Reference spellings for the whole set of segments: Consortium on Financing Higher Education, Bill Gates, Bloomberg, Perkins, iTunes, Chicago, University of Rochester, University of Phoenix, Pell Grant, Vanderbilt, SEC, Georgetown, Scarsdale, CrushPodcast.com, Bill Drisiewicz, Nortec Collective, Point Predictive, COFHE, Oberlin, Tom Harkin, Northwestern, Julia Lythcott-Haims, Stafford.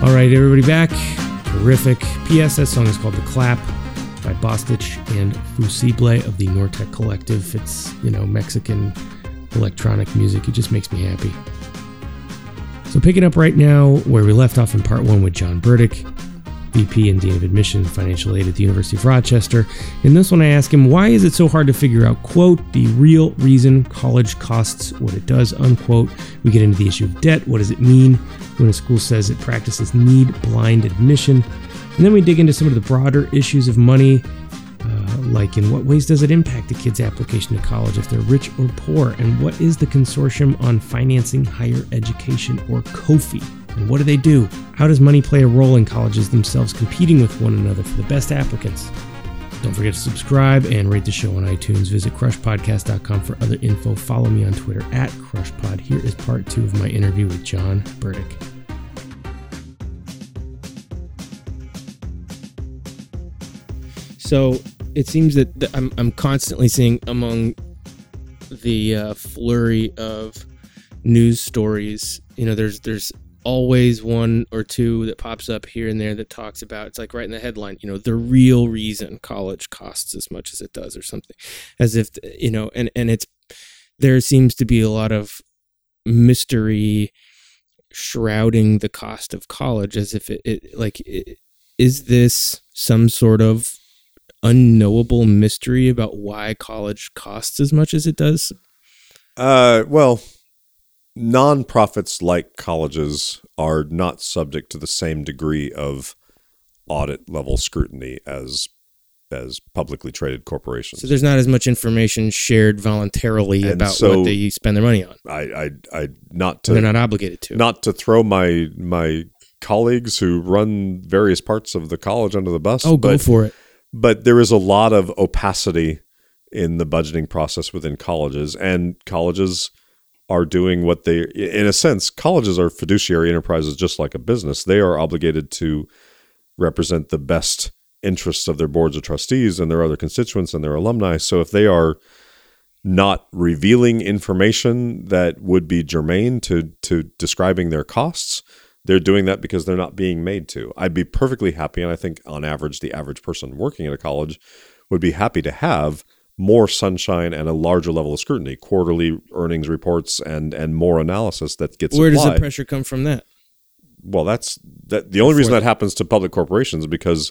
All right, everybody back. Terrific. P.S. That song is called The Clap by Bostich and Fusible of the Nortec Collective. It's, you know, Mexican electronic music. It just makes me happy. So picking up right now where we left off in part one with John Burdick, VP and Dean of Admission and Financial Aid at the University of Rochester. In this one, I ask him, why is it so hard to figure out, quote, the real reason college costs what it does, unquote. We get into the issue of debt. What does it mean when a school says it practices need-blind admission? And then we dig into some of the broader issues of money, like in what ways does it impact a kid's application to college if they're rich or poor? And what is the Consortium on Financing Higher Education, or COFHE? And what do they do? How does money play a role in colleges themselves competing with one another for the best applicants? Don't forget to subscribe and rate the show on iTunes. Visit CrushPodcast.com for other info. Follow me on Twitter at CrushPod. Here is part two of my interview with John Burdick. So it seems that I'm constantly seeing among the flurry of news stories, you know, there's always one or two that pops up here and there that talks about, it's like right in the headline, you know, the real reason college costs as much as it does or something, as if, you know, and it's, there seems to be a lot of mystery shrouding the cost of college as if it is this some sort of unknowable mystery about why college costs as much as it does? Well, nonprofits like colleges are not subject to the same degree of audit level scrutiny as publicly traded corporations. So there's not as much information shared voluntarily and about what they spend their money on. They're not obligated to. Not to throw my colleagues who run various parts of the college under the bus. Oh, go for it. But there is a lot of opacity in the budgeting process within colleges, and colleges are doing what they, in a sense, colleges are fiduciary enterprises just like a business. They are obligated to represent the best interests of their boards of trustees and their other constituents and their alumni. So if they are not revealing information that would be germane to describing their costs, they're doing that because they're not being made to. I'd be perfectly happy, and I think on average, the average person working at a college would be happy to have more sunshine and a larger level of scrutiny, quarterly earnings reports and more analysis that gets applied. Where does the pressure come from that? Well, the only reason that happens to public corporations is because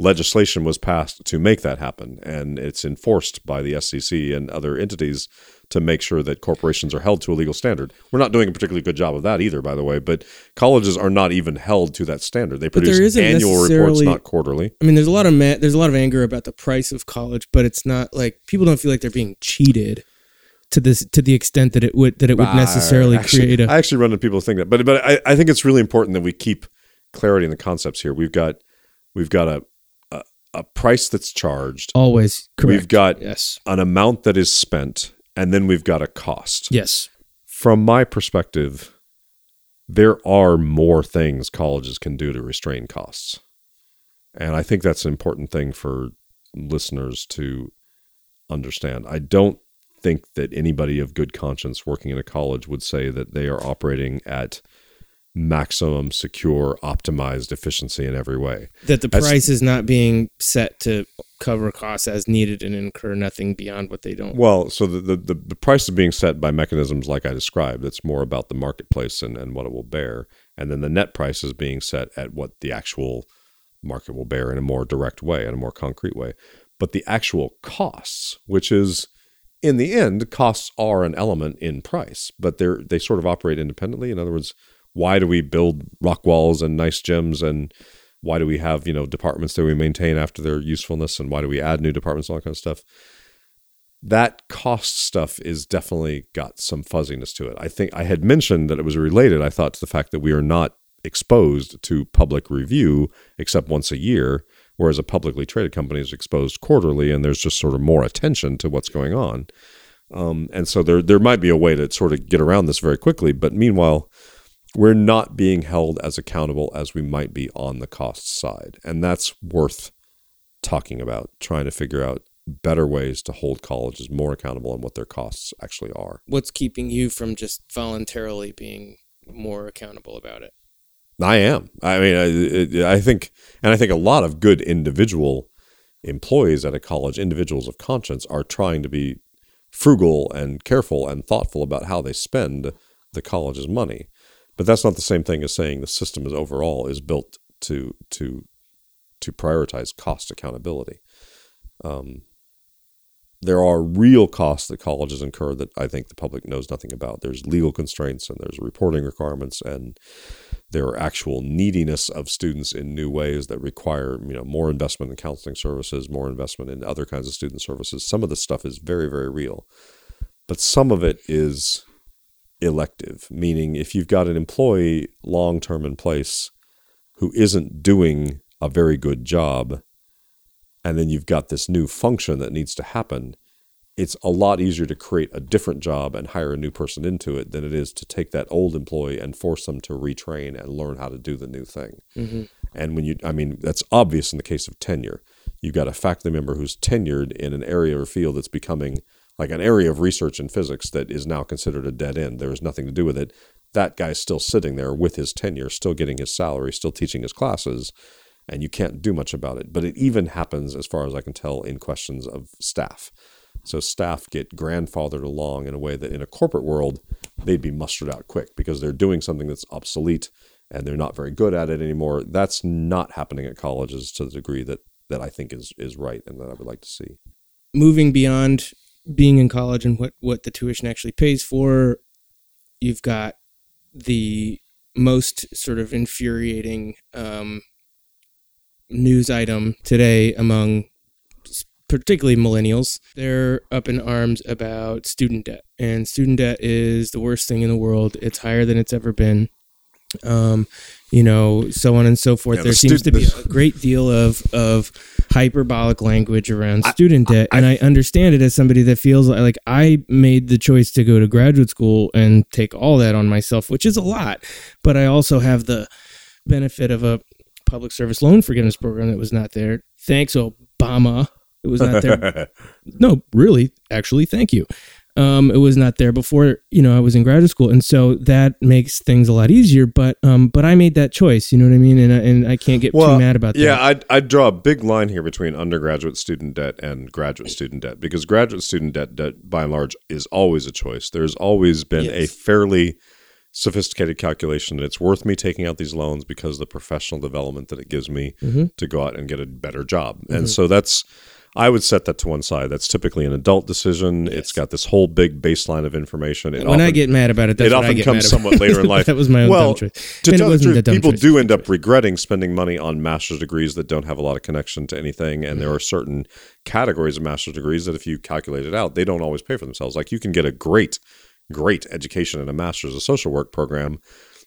legislation was passed to make that happen, and it's enforced by the SEC and other entities to make sure that corporations are held to a legal standard. We're not doing a particularly good job of that either, by the way, but colleges are not even held to that standard. They produce annual reports, not quarterly. I mean, there's a lot of anger about the price of college, but it's not like people don't feel like they're being cheated to the extent that it would necessarily create a... I actually run into people who think that, but I think it's really important that we keep clarity in the concepts here. We've got a price that's charged. Always correct. We've got an amount that is spent. And then we've got a cost. Yes. From my perspective, there are more things colleges can do to restrain costs. And I think that's an important thing for listeners to understand. I don't think that anybody of good conscience working in a college would say that they are operating at maximum, secure, optimized efficiency in every way. That the price is not being set to cover costs as needed and incur nothing beyond what they don't. Well, so the price is being set by mechanisms like I described. That's more about the marketplace and what it will bear. And then the net price is being set at what the actual market will bear in a more direct way, in a more concrete way. But the actual costs, which is, in the end, costs are an element in price, but they sort of operate independently. In other words, why do we build rock walls and nice gyms, and why do we have, you know, departments that we maintain after their usefulness, and why do we add new departments and all that kind of stuff? That cost stuff is definitely got some fuzziness to it. I think I had mentioned that it was related, I thought, to the fact that we are not exposed to public review except once a year, whereas a publicly traded company is exposed quarterly, and there's just sort of more attention to what's going on. And so there might be a way to sort of get around this very quickly, but meanwhile, we're not being held as accountable as we might be on the cost side. And that's worth talking about, trying to figure out better ways to hold colleges more accountable on what their costs actually are. What's keeping you from just voluntarily being more accountable about it? I am. I mean, I think a lot of good individual employees at a college, individuals of conscience, are trying to be frugal and careful and thoughtful about how they spend the college's money. But that's not the same thing as saying the system is overall is built to prioritize cost accountability. There are real costs that colleges incur that I think the public knows nothing about. There's legal constraints and there's reporting requirements and there are actual neediness of students in new ways that require, you know, more investment in counseling services, more investment in other kinds of student services. Some of this stuff is very, very real, but some of it is elective, meaning if you've got an employee long-term in place who isn't doing a very good job, and then you've got this new function that needs to happen, it's a lot easier to create a different job and hire a new person into it than it is to take that old employee and force them to retrain and learn how to do the new thing. Mm-hmm. And when you, I mean, that's obvious in the case of tenure. You've got a faculty member who's tenured in an area or field that's becoming like an area of research in physics that is now considered a dead end. There is nothing to do with it. That guy's still sitting there with his tenure, still getting his salary, still teaching his classes, and you can't do much about it. But it even happens, as far as I can tell, in questions of staff. So staff get grandfathered along in a way that in a corporate world, they'd be mustered out quick because they're doing something that's obsolete and they're not very good at it anymore. That's not happening at colleges to the degree that I think is right and that I would like to see. Moving beyond being in college and what the tuition actually pays for, you've got the most sort of infuriating news item today among particularly millennials. They're up in arms about student debt, and student debt is the worst thing in the world. It's higher than it's ever been, you know, so on and so forth. Yeah, there seems to be a great deal of hyperbolic language around student debt, and I understand it as somebody that feels like I made the choice to go to graduate school and take all that on myself, which is a lot, but I also have the benefit of a public service loan forgiveness program that was not there. Thanks, Obama. It was not there. No, really, actually, thank you. It was not there before, you know, I was in graduate school. And so that makes things a lot easier. But I made that choice, you know what I mean? And I can't get too mad about that. Yeah, I draw a big line here between undergraduate student debt and graduate student debt, because graduate student debt, by and large, is always a choice. There's always been a fairly sophisticated calculation that it's worth me taking out these loans because of the professional development that it gives me to go out and get a better job. Mm-hmm. And so that's, I would set that to one side. That's typically an adult decision. Yes. It's got this whole big baseline of information. It when often, I get mad about it, that's it often I get comes mad somewhat later in life. That was my own dumb choice. To tell the truth, people do end up regretting spending money on master's degrees that don't have a lot of connection to anything. And there are certain categories of master's degrees that if you calculate it out, they don't always pay for themselves. Like you can get a great education and a master's of social work program,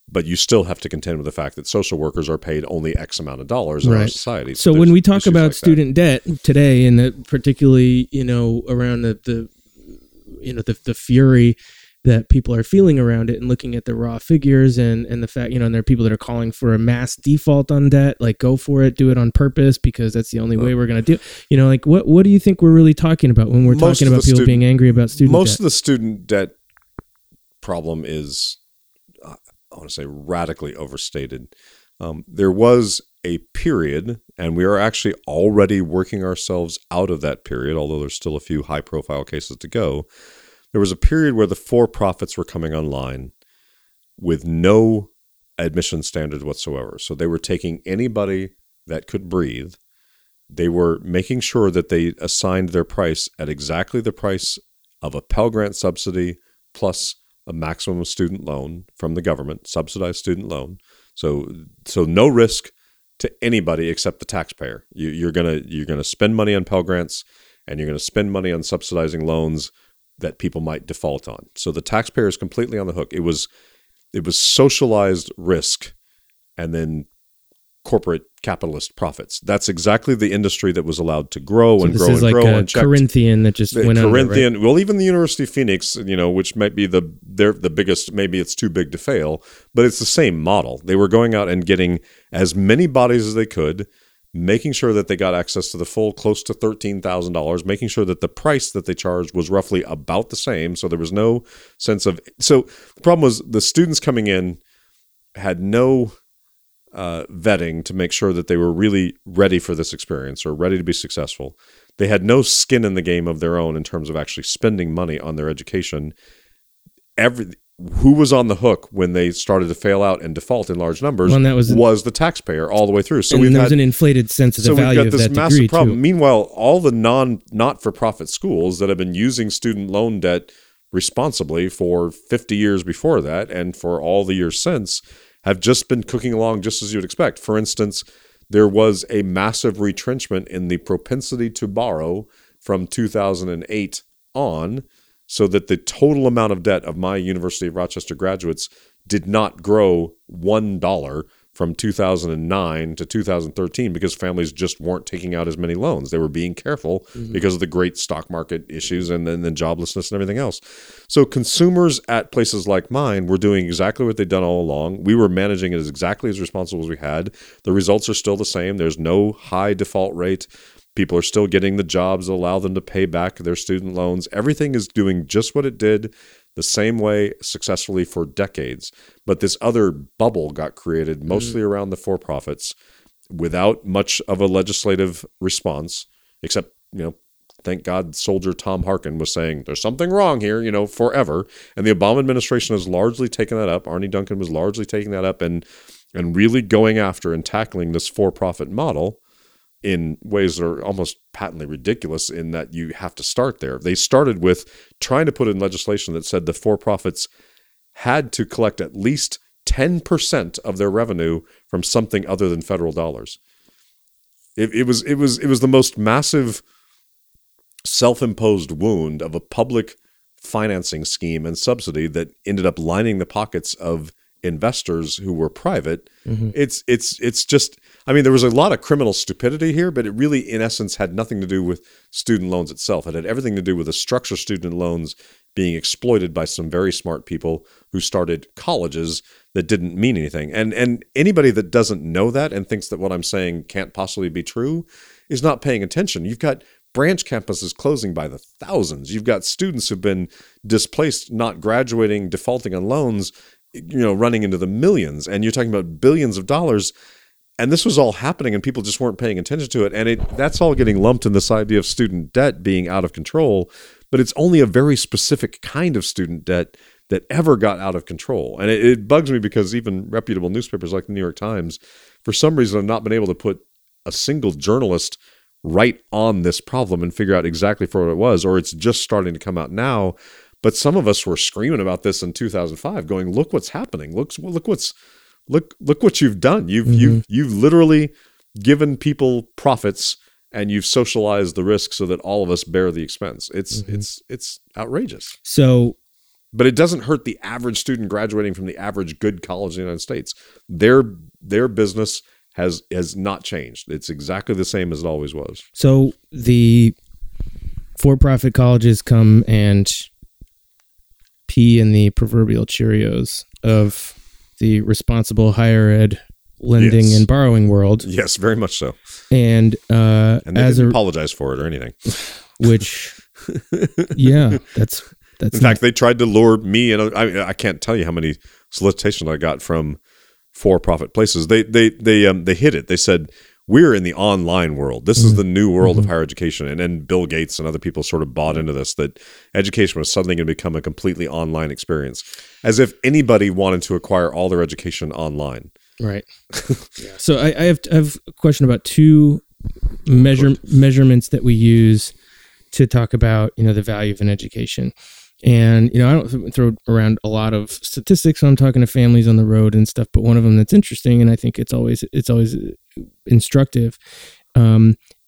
but you still have to contend with the fact that social workers are paid only X amount of dollars in our society. So when we talk about student debt today, and particularly, you know, around the fury that people are feeling around it and looking at the raw figures and the fact, you know, and there are people that are calling for a mass default on debt, like go for it, do it on purpose, because that's the only way we're going to do it. You know, like what do you think we're really talking about when we're talking about people being angry about student debt? Most of the student debt problem is, I want to say, radically overstated. There was a period, and we are actually already working ourselves out of that period, although there's still a few high-profile cases to go. There was a period where the for-profits were coming online with no admission standards whatsoever. So they were taking anybody that could breathe. They were making sure that they assigned their price at exactly the price of a Pell Grant subsidy plus a maximum student loan from the government, subsidized student loan. So no risk to anybody except the taxpayer. You're gonna spend money on Pell Grants, and you're gonna spend money on subsidizing loans that people might default on. So the taxpayer is completely on the hook. It was socialized risk, and then corporate capitalist profits. That's exactly the industry that was allowed to grow and grow and grow. This is like Corinthian that just went on. Corinthian. Well, even the University of Phoenix, you know, which might be the biggest. Maybe it's too big to fail, but it's the same model. They were going out and getting as many bodies as they could, making sure that they got access to the full close to $13,000, making sure that the price that they charged was roughly about the same. So there was no sense of. So the problem was the students coming in had no vetting to make sure that they were really ready for this experience or ready to be successful. They had no skin in the game of their own in terms of actually spending money on their education. Who was on the hook when they started to fail out and default in large numbers was the taxpayer all the way through. So we've got an inflated sense of the value of that degree. So we've got this massive problem. Too. Meanwhile, all the not-for-profit schools that have been using student loan debt responsibly for 50 years before that and for all the years since have just been cooking along just as you would expect. For instance, there was a massive retrenchment in the propensity to borrow from 2008 on, so that the total amount of debt of my University of Rochester graduates did not grow $1 from 2009 to 2013 because families just weren't taking out as many loans. They were being careful because of the great stock market issues and then joblessness and everything else. So consumers at places like mine were doing exactly what they'd done all along. We were managing it as exactly as responsible as we had. The results are still the same. There's no high default rate. People are still getting the jobs that allow them to pay back their student loans. Everything is doing just what it did the same way successfully for decades. But this other bubble got created mostly around the for-profits without much of a legislative response, except, thank God soldier Tom Harkin was saying, there's something wrong here, forever. And the Obama administration has largely taken that up. Arnie Duncan was largely taking that up and really going after and tackling this for-profit model in ways that are almost patently ridiculous in that you have to start there. They started with trying to put in legislation that said the for-profits had to collect at least 10% of their revenue from something other than federal dollars. It was the most massive self-imposed wound of a public financing scheme and subsidy that ended up lining the pockets of investors who were private. It's just, there was a lot of criminal stupidity here, but it really, in essence, had nothing to do with student loans itself. It had everything to do with the structure of student loans being exploited by some very smart people who started colleges that didn't mean anything. And anybody that doesn't know that and thinks that what I'm saying can't possibly be true is not paying attention. You've got branch campuses closing by the thousands. You've got students who've been displaced, not graduating, defaulting on loans, running into the millions, and you're talking about billions of dollars. And this was all happening and people just weren't paying attention to it. And that's all getting lumped in this idea of student debt being out of control, but it's only a very specific kind of student debt that ever got out of control. And it bugs me because even reputable newspapers like the New York Times, for some reason, have not been able to put a single journalist right on this problem and figure out exactly for what it was, or it's just starting to come out now. But some of us were screaming about this in 2005, going, "Look what's happening! Look what you've done! You've literally given people profits and you've socialized the risk so that all of us bear the expense. It's outrageous." So, but it doesn't hurt the average student graduating from the average good college in the United States. Their business has not changed. It's exactly the same as it always was. So the for-profit colleges come and pee in the proverbial Cheerios of the responsible higher ed lending and borrowing world. Yes, very much so. And they didn't apologize for it or anything. Which, that's. In fact, they tried to lure me, and I can't tell you how many solicitations I got from for-profit places. They hid it. They said, "We're in the online world. This is the new world of higher education." And then Bill Gates and other people sort of bought into this, that education was suddenly going to become a completely online experience, as if anybody wanted to acquire all their education online. Right. Yeah. So I have a question about two measurements that we use to talk about, the value of an education. And, I don't throw around a lot of statistics when I'm talking to families on the road and stuff, but one of them that's interesting, and I think it's always instructive,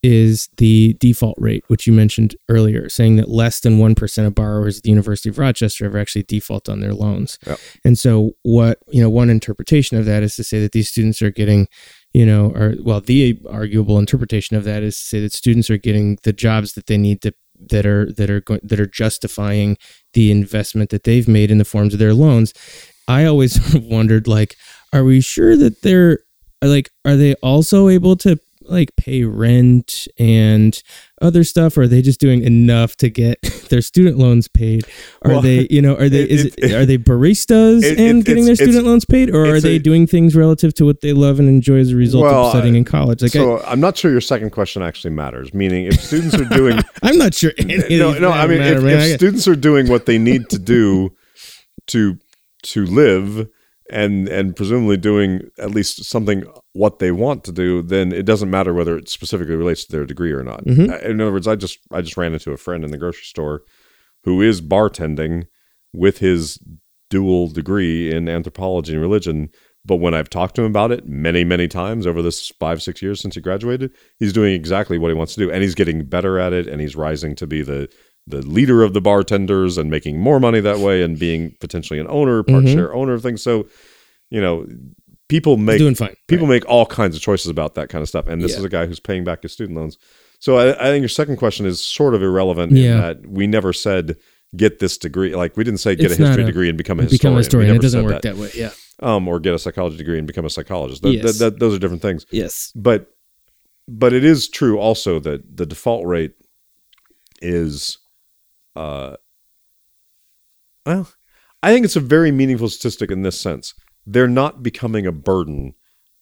is the default rate, which you mentioned earlier, saying that less than 1% of borrowers at the University of Rochester ever actually default on their loans. Yep. And so what, one interpretation of that is to say that these students are getting, the arguable interpretation of that is to say that students are getting the jobs that they need to that are justifying the investment that they've made in the forms of their loans. I always wondered, are we sure that are they also able to like pay rent and other stuff, or are they just doing enough to get their student loans paid? Are they baristas and getting their student loans paid, or are they doing things relative to what they love and enjoy as a result of studying in college? I'm not sure your second question actually matters. Meaning, if students are doing, I'm not sure. If students are doing what they need to do to live. And presumably doing at least something what they want to do, then it doesn't matter whether it specifically relates to their degree or not. Mm-hmm. In other words, I just ran into a friend in the grocery store who is bartending with his dual degree in anthropology and religion. But when I've talked to him about it many, many times over this 5-6 years since he graduated, he's doing exactly what he wants to do, and he's getting better at it, and he's rising to be the leader of the bartenders and making more money that way and being potentially an owner, part mm-hmm. share owner of things. So, people make all kinds of choices about that kind of stuff. And this is a guy who's paying back his student loans. So I think your second question is sort of irrelevant in that we never said get this degree. Like we didn't say get a history degree and become a historian. It doesn't work that way. Yeah. Or get a psychology degree and become a psychologist. Those are different things. Yes. But it is true also that the default rate is... well, I think it's a very meaningful statistic in this sense. They're not becoming a burden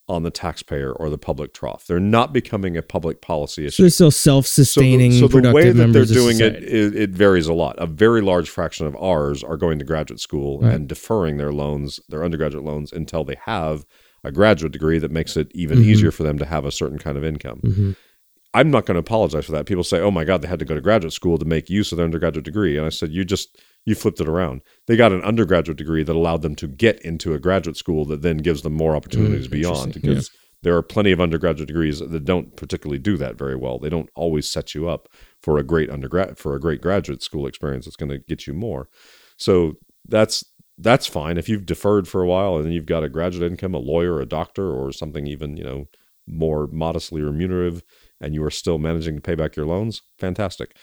on the taxpayer or the public trough. They're not becoming a public policy issue. So they're still self-sustaining. So the way that they're doing it varies a lot. A very large fraction of ours are going to graduate school and deferring their loans, their undergraduate loans, until they have a graduate degree that makes it even easier for them to have a certain kind of income. Mm-hmm. I'm not going to apologize for that. People say, oh my God, they had to go to graduate school to make use of their undergraduate degree. And I said, you flipped it around. They got an undergraduate degree that allowed them to get into a graduate school that then gives them more opportunities beyond, because there are plenty of undergraduate degrees that don't particularly do that very well. They don't always set you up for a great graduate school experience that's going to get you more. So that's fine. If you've deferred for a while and you've got a graduate income, a lawyer, a doctor, or something even, more modestly remunerative, and you are still managing to pay back your loans, fantastic.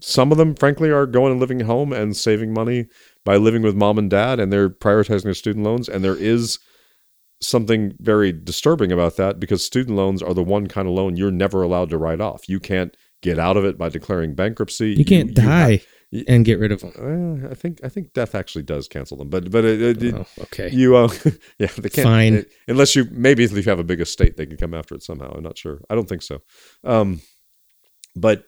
Some of them, frankly, are going and living at home and saving money by living with mom and dad, and they're prioritizing their student loans. And there is something very disturbing about that, because student loans are the one kind of loan you're never allowed to write off. You can't get out of it by declaring bankruptcy. You can't die and get rid of them. I think death actually does cancel them, but okay. They can't. Fine. Unless if you have a big estate, they can come after it somehow. I'm not sure. I don't think so. But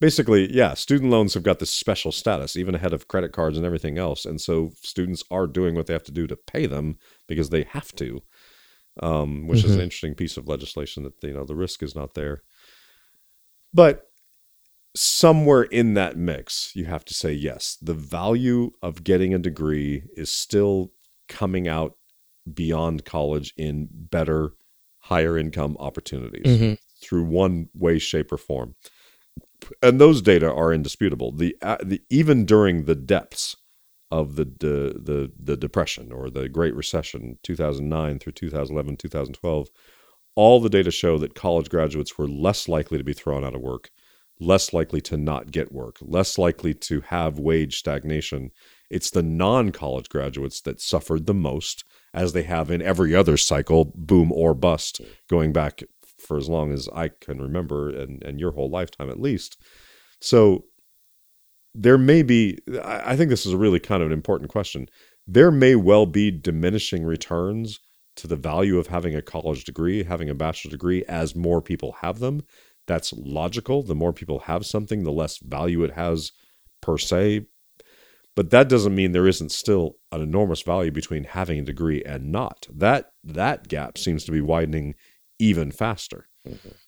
basically, student loans have got this special status, even ahead of credit cards and everything else. And so students are doing what they have to do to pay them because they have to, which is an interesting piece of legislation that, the risk is not there. But somewhere in that mix, you have to say, yes, the value of getting a degree is still coming out beyond college in better, higher income opportunities through one way, shape, or form. And those data are indisputable. Even during the depths of the Depression or the Great Recession, 2009 through 2011, 2012, all the data show that college graduates were less likely to be thrown out of work, less likely to not get work, less likely to have wage stagnation. It's the non-college graduates that suffered the most, as they have in every other cycle, boom or bust, going back for as long as I can remember and your whole lifetime at least. So there may be, I think this is a really kind of an important question. There may well be diminishing returns to the value of having a college degree, having a bachelor's degree, as more people have them. That's logical. The more people have something, the less value it has per se. But that doesn't mean there isn't still an enormous value between having a degree and not. That gap seems to be widening even faster.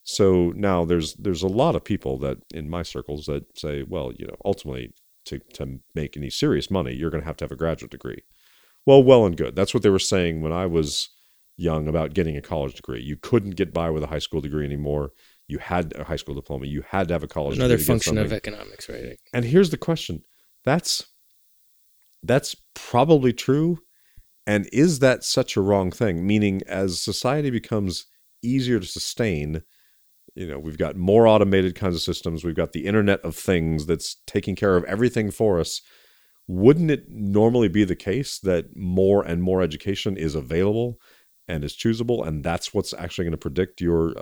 So now there's a lot of people that in my circles that say, well, ultimately to make any serious money, you're going to have a graduate degree. Well and good. That's what they were saying when I was young about getting a college degree. You couldn't get by with a high school degree anymore. You had a high school diploma. You had to have a college degree. Another function of economics, right? And here's the question. That's probably true. And is that such a wrong thing? Meaning, as society becomes easier to sustain, we've got more automated kinds of systems. We've got the Internet of Things that's taking care of everything for us. Wouldn't it normally be the case that more and more education is available and is choosable, and that's what's actually going to predict your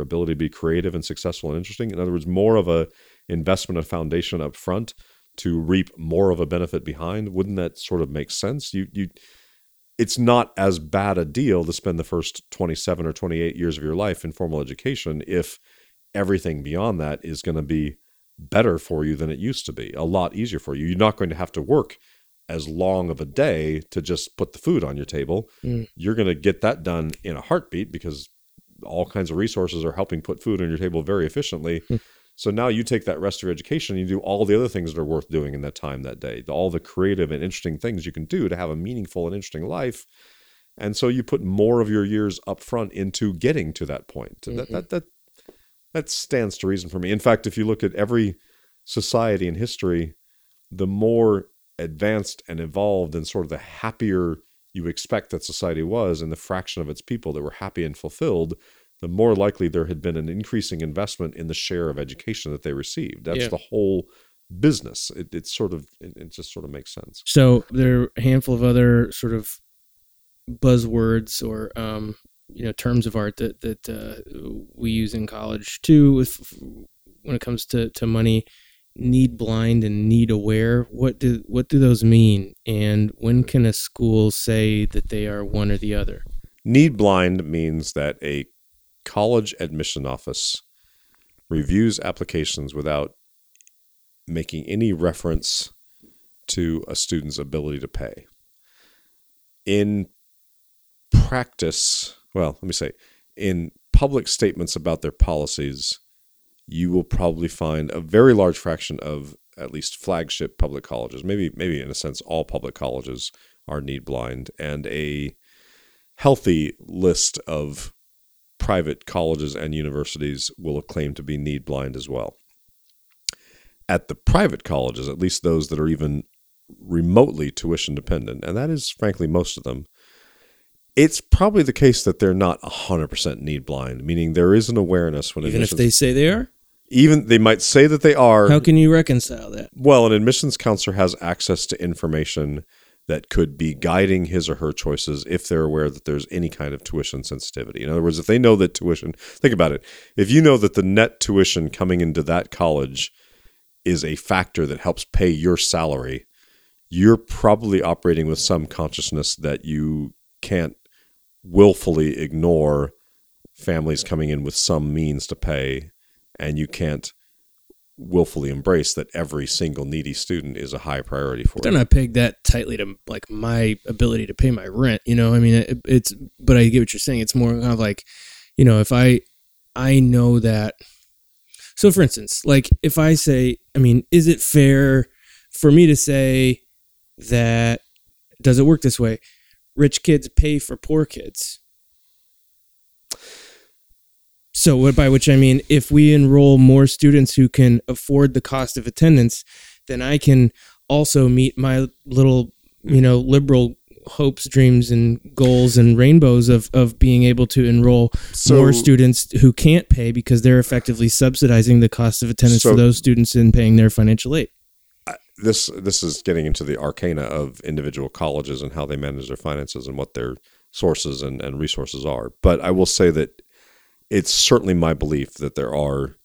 ability to be creative and successful and interesting. In other words, more of a investment, a foundation up front to reap more of a benefit behind. Wouldn't that sort of make sense? It's not as bad a deal to spend the first 27 or 28 years of your life in formal education if everything beyond that is going to be better for you than it used to be, a lot easier for you. You're not going to have to work as long of a day to just put the food on your table. You're going to get that done in a heartbeat because all kinds of resources are helping put food on your table very efficiently. So now you take that rest of your education and you do all the other things that are worth doing in that time that day, all the creative and interesting things you can do to have a meaningful and interesting life. And so you put more of your years up front into getting to that point. That stands to reason for me. In fact, if you look at every society in history, the more advanced and evolved and sort of the happier you expect that society was, and the fraction of its people that were happy and fulfilled, the more likely there had been an increasing investment in the share of education that they received. That's the whole business. It just sort of makes sense. So there are a handful of other sort of buzzwords or terms of art that we use in college too, when it comes to money: need blind and need aware. What do those mean? And when can a school say that they are one or the other? Need blind means that a college admission office reviews applications without making any reference to a student's ability to pay. In practice, in public statements about their policies, you will probably find a very large fraction of at least flagship public colleges, maybe in a sense all public colleges, are need blind, and a healthy list of private colleges and universities will claim to be need blind as well. At the private colleges, at least those that are even remotely tuition dependent, and that is frankly most of them, it's probably the case that they're not 100% need blind, meaning there is an awareness when admissions... Even if they say they are? Even they might say that they are. How can you reconcile that? Well, an admissions counselor has access to information that could be guiding his or her choices if they're aware that there's any kind of tuition sensitivity. In other words, if they know that tuition... Think about it. If you know that the net tuition coming into that college is a factor that helps pay your salary, you're probably operating with some consciousness that you can't willfully ignore families coming in with some means to pay, and you can't willfully embrace that every single needy student is a high priority for you. They're not pegged that tightly to like my ability to pay my rent, but I get what you're saying. It's more kind of like, if I know that. So for instance, like if I say, is it fair for me to say that, does it work this way? Rich kids pay for poor kids. So by which I mean, if we enroll more students who can afford the cost of attendance, then I can also meet my little, liberal hopes, dreams, and goals and rainbows of being able to enroll more students who can't pay because they're effectively subsidizing the cost of attendance for those students and paying their financial aid. This is getting into the arcana of individual colleges and how they manage their finances and what their sources and resources are. But I will say that it's certainly my belief that there are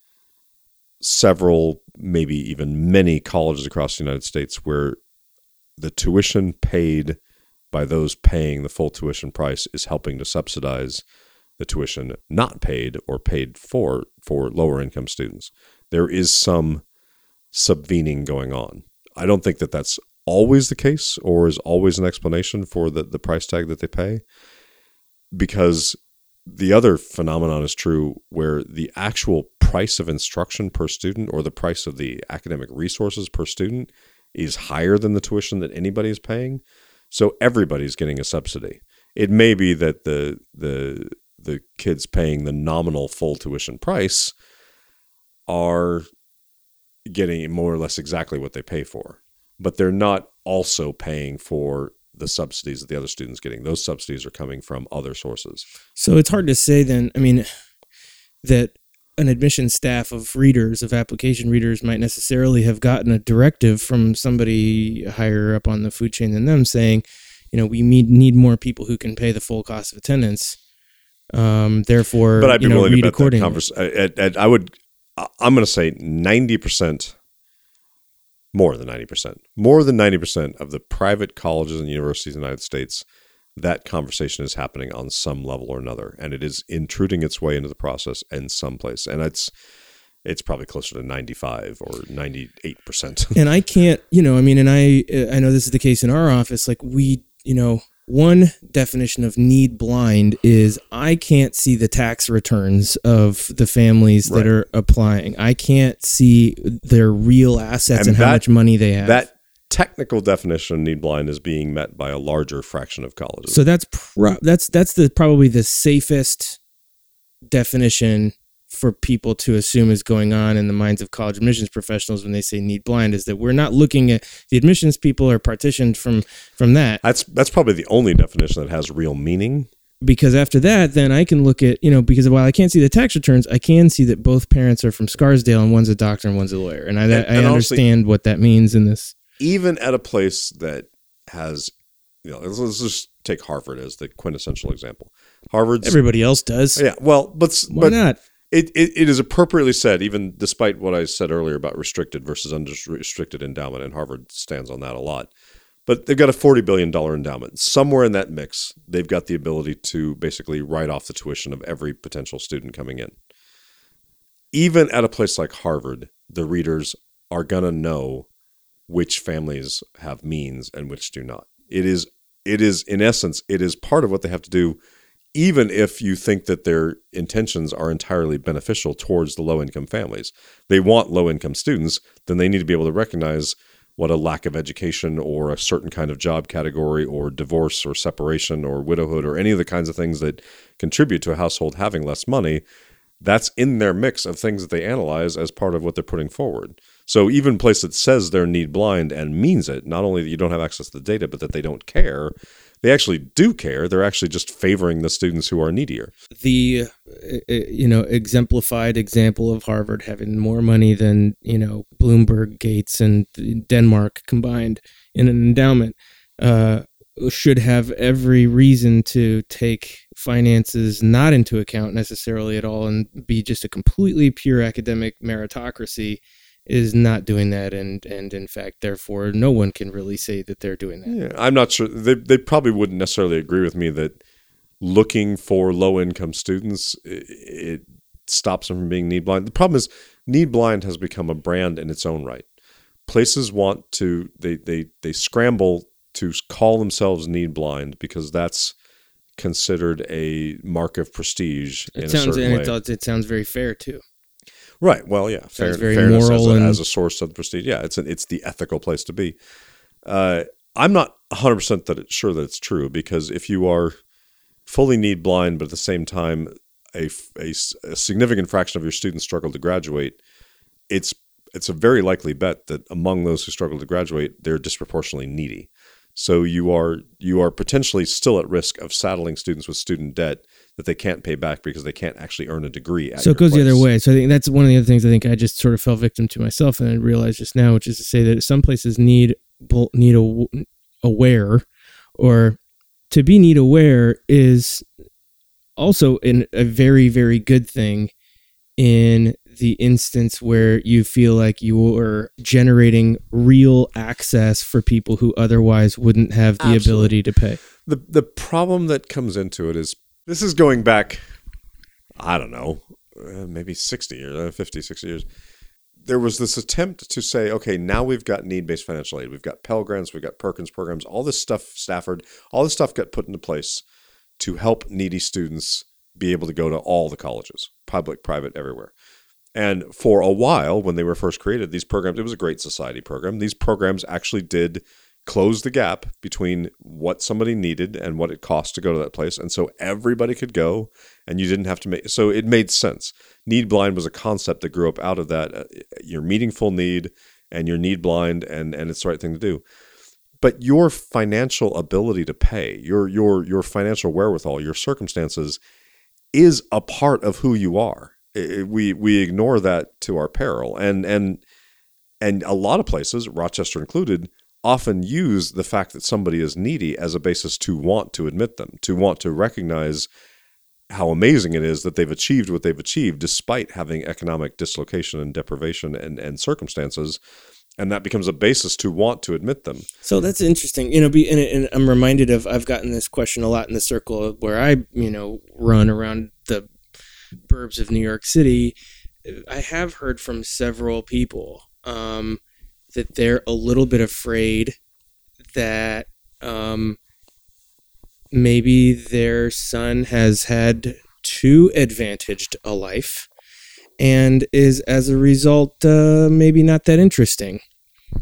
several, maybe even many colleges across the United States where the tuition paid by those paying the full tuition price is helping to subsidize the tuition not paid or paid for lower income students. There is some subvening going on. I don't think that that's always the case or is always an explanation for the price tag that they pay, because the other phenomenon is true where the actual price of instruction per student or the price of the academic resources per student is higher than the tuition that anybody is paying. So everybody's getting a subsidy. It may be that the kids paying the nominal full tuition price are getting more or less exactly what they pay for, but they're not also paying for the subsidies that the other students getting. Those subsidies are coming from other sources. So it's hard to say then, that an admission staff of readers, of application readers, might necessarily have gotten a directive from somebody higher up on the food chain than them saying, you know, we need more people who can pay the full cost of attendance. Therefore, but I'd be willing about that conversation. I'm going to say 90%, more than 90% of the private colleges and universities in the United States, that conversation is happening on some level or another, and it is intruding its way into the process in some place. And it's probably closer to 95 or 98%. And I can't, and I know this is the case in our office. Like one definition of need blind is I can't see the tax returns of the families that are applying. I can't see their real assets and how much money they have. That technical definition of need blind is being met by a larger fraction of colleges. So that's probably the safest definition for people to assume is going on in the minds of college admissions professionals when they say need blind, is that we're not looking at the admissions people are partitioned from that. That's probably the only definition that has real meaning. Because after that, then I can look at, because while I can't see the tax returns, I can see that both parents are from Scarsdale and one's a doctor and one's a lawyer. And I understand honestly, what that means in this. Even at a place that has, let's just take Harvard as the quintessential example. Harvard's... Everybody else does. Yeah, well, why not? It is appropriately said, even despite what I said earlier about restricted versus unrestricted endowment, and Harvard stands on that a lot. But they've got a $40 billion endowment. Somewhere in that mix, they've got the ability to basically write off the tuition of every potential student coming in. Even at a place like Harvard, the readers are going to know which families have means and which do not. It is in essence, it is part of what they have to do, even if you think that their intentions are entirely beneficial towards the low-income families. They want low-income students, then they need to be able to recognize what a lack of education or a certain kind of job category or divorce or separation or widowhood or any of the kinds of things that contribute to a household having less money. That's in their mix of things that they analyze as part of what they're putting forward. So even a place that says they're need blind and means it, not only that you don't have access to the data, but that they don't care, they actually do care. They're actually just favoring the students who are needier. The, exemplified example of Harvard having more money than, Bloomberg, Gates, and Denmark combined in an endowment should have every reason to take finances not into account necessarily at all and be just a completely pure academic meritocracy. Is not doing that, and in fact, therefore, no one can really say that they're doing that. Yeah, I'm not sure. They probably wouldn't necessarily agree with me that looking for low-income students, it stops them from being need-blind. The problem is need-blind has become a brand in its own right. Places want to, they scramble to call themselves need-blind because that's considered a mark of prestige in a certain way. It sounds very fair, too. Right. Well, yeah. Fairness moral as a source of prestige. Yeah, it's the ethical place to be. I'm not 100% sure that it's true, because if you are fully need blind, but at the same time, a significant fraction of your students struggle to graduate, it's a very likely bet that among those who struggle to graduate, they're disproportionately needy. So you are potentially still at risk of saddling students with student debt that they can't pay back because they can't actually earn a degree at your place. So it goes the other way. So I think that's one of the other things I think I just sort of fell victim to myself, and I realized just now, which is to say that some places need aware, or to be need aware is also a very, very good thing in the instance where you feel like you are generating real access for people who otherwise wouldn't have the ability to pay. The problem that comes into it is, this is going back, I don't know, maybe 60 years. There was this attempt to say, okay, now we've got need-based financial aid. We've got Pell Grants, we've got Perkins programs, all this stuff, Stafford, all this stuff got put into place to help needy students be able to go to all the colleges, public, private, everywhere. And for a while, when they were first created, these programs, it was a Great Society program. These programs actually did close the gap between what somebody needed and what it cost to go to that place. And so everybody could go, and you didn't have to make, so it made sense. Need blind was a concept that grew up out of that, your meaningful need and your need blind, and it's the right thing to do. But your financial ability to pay, your financial wherewithal, your circumstances is a part of who you are. We ignore that to our peril. And a lot of places, Rochester included, often use the fact that somebody is needy as a basis to want to admit them, to want to recognize how amazing it is that they've achieved what they've achieved despite having economic dislocation and deprivation and circumstances. And that becomes a basis to want to admit them. So that's interesting. You know, and I'm reminded of, I've gotten this question a lot in the circle of where I, you know, run around the burbs of New York City. I have heard from several people that they're a little bit afraid that maybe their son has had too advantaged a life and is, as a result, maybe not that interesting.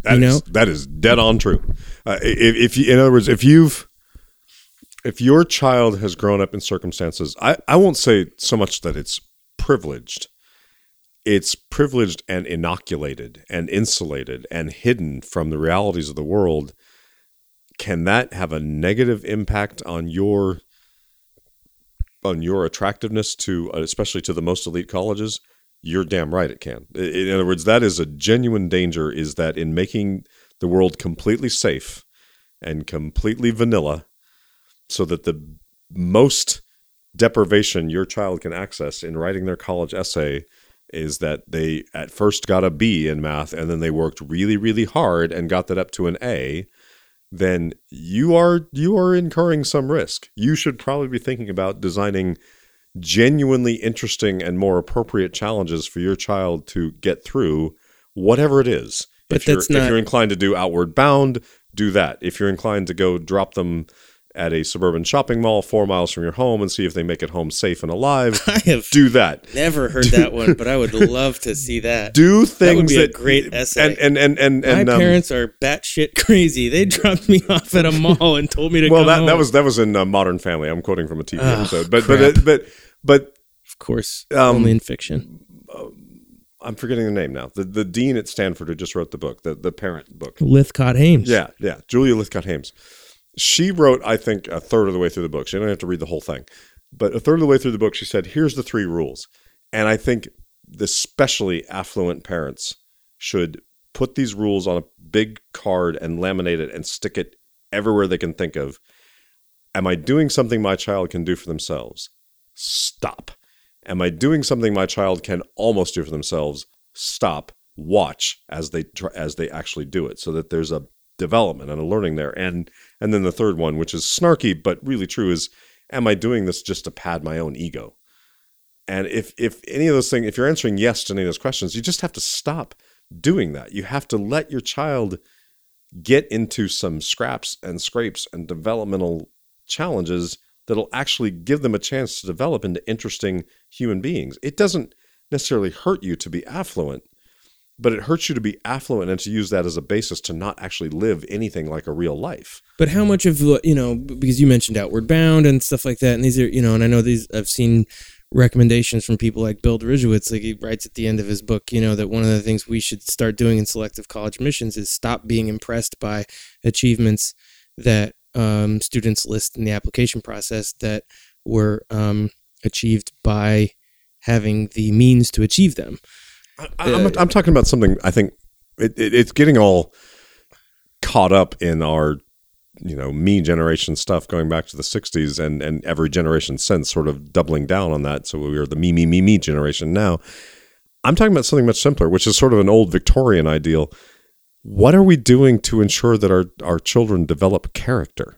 That is dead on true. If in other words, if your child has grown up in circumstances, I won't say so much that it's privileged. It's privileged and inoculated and insulated and hidden from the realities of the world. Can that have a negative impact on your attractiveness to, especially to the most elite colleges? You're damn right it can. In other words, that is a genuine danger, is that in making the world completely safe and completely vanilla so that the most deprivation your child can access in writing their college essay is that they at first got a B in math and then they worked really, really hard and got that up to an A, then you are incurring some risk. You should probably be thinking about designing genuinely interesting and more appropriate challenges for your child to get through whatever it is. If you're inclined to do outward bound, do that. If you're inclined to go drop them at a suburban shopping mall 4 miles from your home and see if they make it home safe and alive, do that. Never heard that one, but I would love to see that. Do things that would be a great essay. And my parents are batshit crazy. They dropped me off at a mall and told me to go home. That was in Modern Family. I'm quoting from a TV episode. But of course, only in fiction. I'm forgetting the name now. The dean at Stanford who just wrote the book, the parent book. Lythcott-Haims. Yeah, Julia Lythcott-Haims. She wrote, I think, a third of the way through the book. She didn't have to read the whole thing. But a third of the way through the book, she said, here's the 3 rules. And I think especially affluent parents should put these rules on a big card and laminate it and stick it everywhere they can think of. Am I doing something my child can do for themselves? Stop. Am I doing something my child can almost do for themselves? Stop. Watch as they actually do it, so that there's a development and a learning there. And then the third one, which is snarky but really true, is, am I doing this just to pad my own ego? And if any of those things, if you're answering yes to any of those questions, you just have to stop doing that. You have to let your child get into some scraps and scrapes and developmental challenges that'll actually give them a chance to develop into interesting human beings. It doesn't necessarily hurt you to be affluent, but it hurts you to be affluent and to use that as a basis to not actually live anything like a real life. But how much of, you know, because you mentioned outward bound and stuff like that, and these are, you know, and I know these, I've seen recommendations from people like Bill Drisiewicz, like he writes at the end of his book, you know, that one of the things we should start doing in selective college admissions is stop being impressed by achievements that students list in the application process that were achieved by having the means to achieve them. I'm talking about something, I think it's getting all caught up in our, you know, me generation stuff going back to the 60s and every generation since sort of doubling down on that. So we are the me generation now. I'm talking about something much simpler, which is sort of an old Victorian ideal. What are we doing to ensure that our children develop character?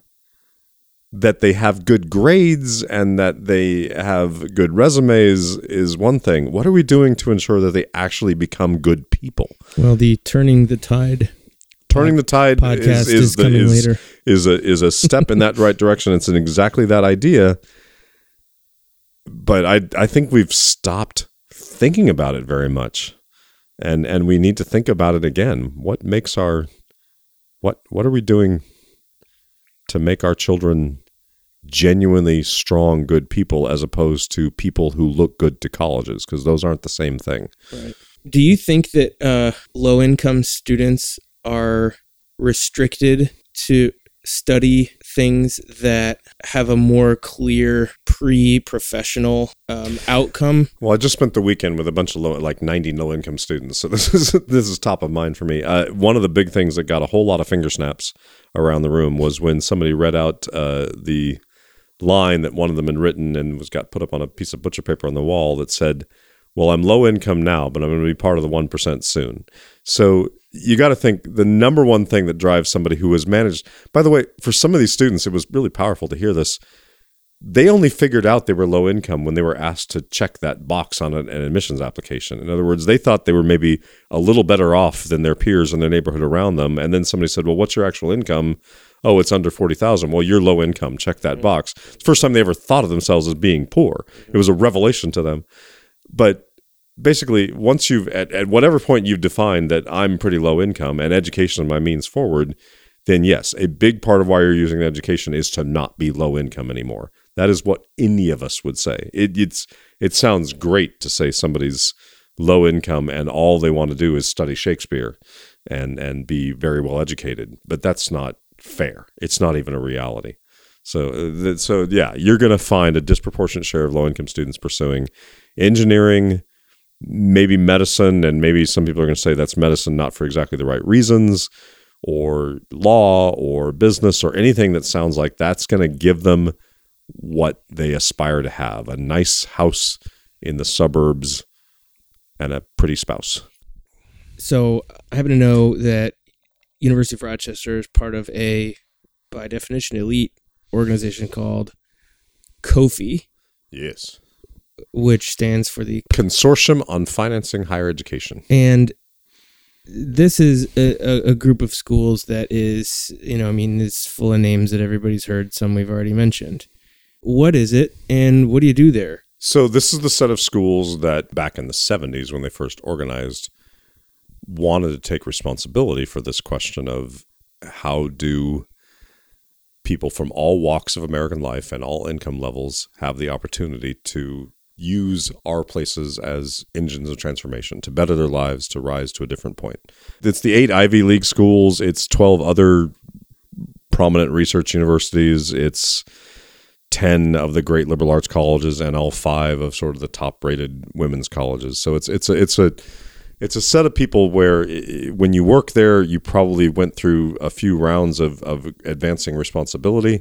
That they have good grades and that they have good resumes is one thing. What are we doing to ensure that they actually become good people? Well, the Turning the Tide podcast is coming later. Is a step in that right direction. It's in exactly that idea. But I think we've stopped thinking about it very much. And we need to think about it again. What are we doing to make our children genuinely strong, good people, as opposed to people who look good to colleges, because those aren't the same thing. Right. Do you think that low-income students are restricted to study things that have a more clear pre-professional outcome. Well, I just spent the weekend with a bunch of 90 low-income students, so this is top of mind for me. One of the big things that got a whole lot of finger snaps around the room was when somebody read out the line that one of them had written and got put up on a piece of butcher paper on the wall that said, "Well, I'm low income now, but I'm going to be part of the 1% soon." So you got to think the number one thing that drives somebody who has managed, by the way, for some of these students, it was really powerful to hear this. They only figured out they were low income when they were asked to check that box on an admissions application. In other words, they thought they were maybe a little better off than their peers in their neighborhood around them. And then somebody said, "Well, what's your actual income?" "Oh, it's under $40,000. Well, you're low income. Check that box. First time they ever thought of themselves as being poor. It was a revelation to them. But basically, once you've at whatever point you've defined that I'm pretty low income and education is my means forward, then yes, a big part of why you're using education is to not be low income anymore. That is what any of us would say. It sounds great to say somebody's low income and all they want to do is study Shakespeare and be very well educated, but that's not fair. It's not even a reality. So yeah, you're going to find a disproportionate share of low income students pursuing engineering, maybe medicine, and maybe some people are going to say that's medicine not for exactly the right reasons, or law or business or anything that sounds like that's going to give them what they aspire to have: a nice house in the suburbs and a pretty spouse. So I happen to know that University of Rochester is part of a, by definition, elite organization called COFHE. Yes. Which stands for the Consortium on Financing Higher Education. And this is a group of schools that is, it's full of names that everybody's heard, some we've already mentioned. What is it, and what do you do there? So this is the set of schools that back in the 70s, when they first organized, wanted to take responsibility for this question of how do people from all walks of American life and all income levels have the opportunity to use our places as engines of transformation, to better their lives, to rise to a different point. It's the 8 Ivy League schools. It's 12 other prominent research universities. It's 10 of the great liberal arts colleges and all 5 of sort of the top-rated women's colleges. So it's a set of people where when you work there, you probably went through a few rounds of advancing responsibility.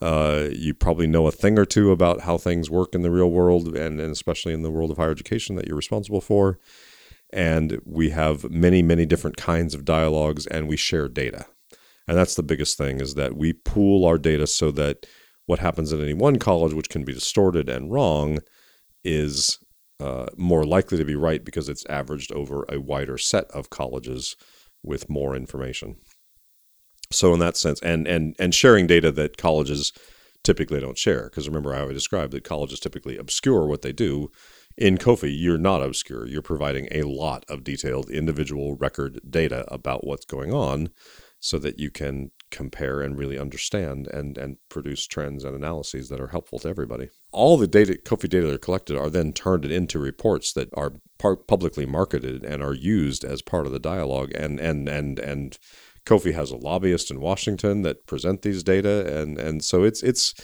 You probably know a thing or two about how things work in the real world, and especially in the world of higher education that you're responsible for. And we have many, many different kinds of dialogues, and we share data. And that's the biggest thing, is that we pool our data so that what happens at any one college, which can be distorted and wrong, is more likely to be right because it's averaged over a wider set of colleges with more information. So in that sense, and sharing data that colleges typically don't share, because remember how I described that colleges typically obscure what they do. In COFHE, you're not obscure. You're providing a lot of detailed individual record data about what's going on so that you can compare and really understand and produce trends and analyses that are helpful to everybody. All the COFHE data that are collected are then turned into reports that are publicly marketed and are used as part of the dialogue. And COFHE has a lobbyist in Washington that present these data, and so it's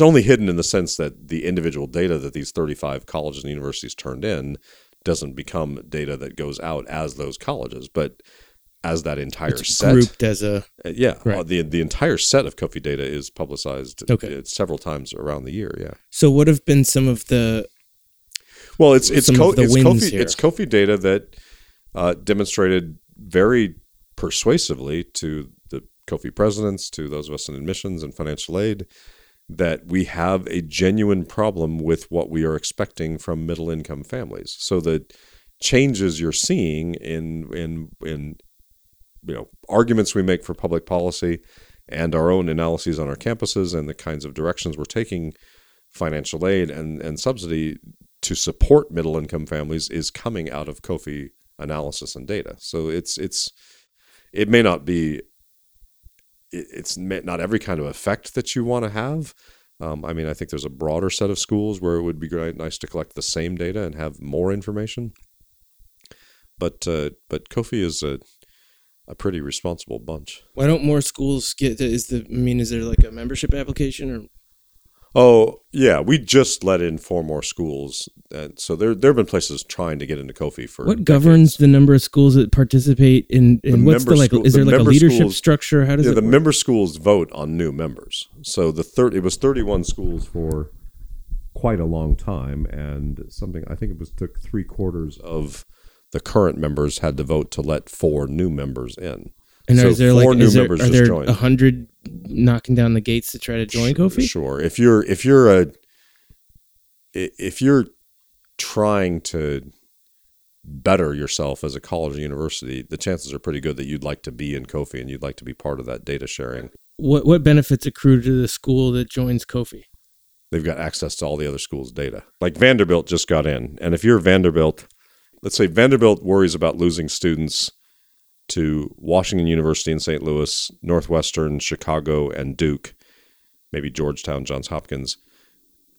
only hidden in the sense that the individual data that these 35 colleges and universities turned in doesn't become data that goes out as those colleges, but as that entire set grouped as a right. The entire set of COFHE data is publicized several times around the year. Yeah. So what have been some of the it's COFHE data that demonstrated very persuasively to the COFHE presidents, to those of us in admissions and financial aid, that we have a genuine problem with what we are expecting from middle-income families. So the changes you're seeing in arguments we make for public policy and our own analyses on our campuses and the kinds of directions we're taking financial aid and subsidy to support middle-income families is coming out of COFHE analysis and data. So it's not every kind of effect that you want to have. I think there's a broader set of schools where it would be nice to collect the same data and have more information. But COFHE is a pretty responsible bunch. Why don't more schools get? Is there like a membership application or? Oh, yeah. We just let in four more schools. And so there have been places trying to get into COFI for what decades. Governs the number of schools that participate in what's the, like, school, is there the like a leadership schools, structure? How does it work? Member schools vote on new members. So it was 31 schools for quite a long time. And I think it took three-quarters of the current members had to vote to let four new members in. And so are there 100 knocking down the gates to try to join COFI? Sure. If you're trying to better yourself as a college or university, the chances are pretty good that you'd like to be in COFI and you'd like to be part of that data sharing. What benefits accrue to the school that joins COFI? They've got access to all the other schools' data. Like Vanderbilt just got in. And if you're Vanderbilt, let's say Vanderbilt worries about losing students to Washington University in St. Louis, Northwestern, Chicago, and Duke, maybe Georgetown, Johns Hopkins.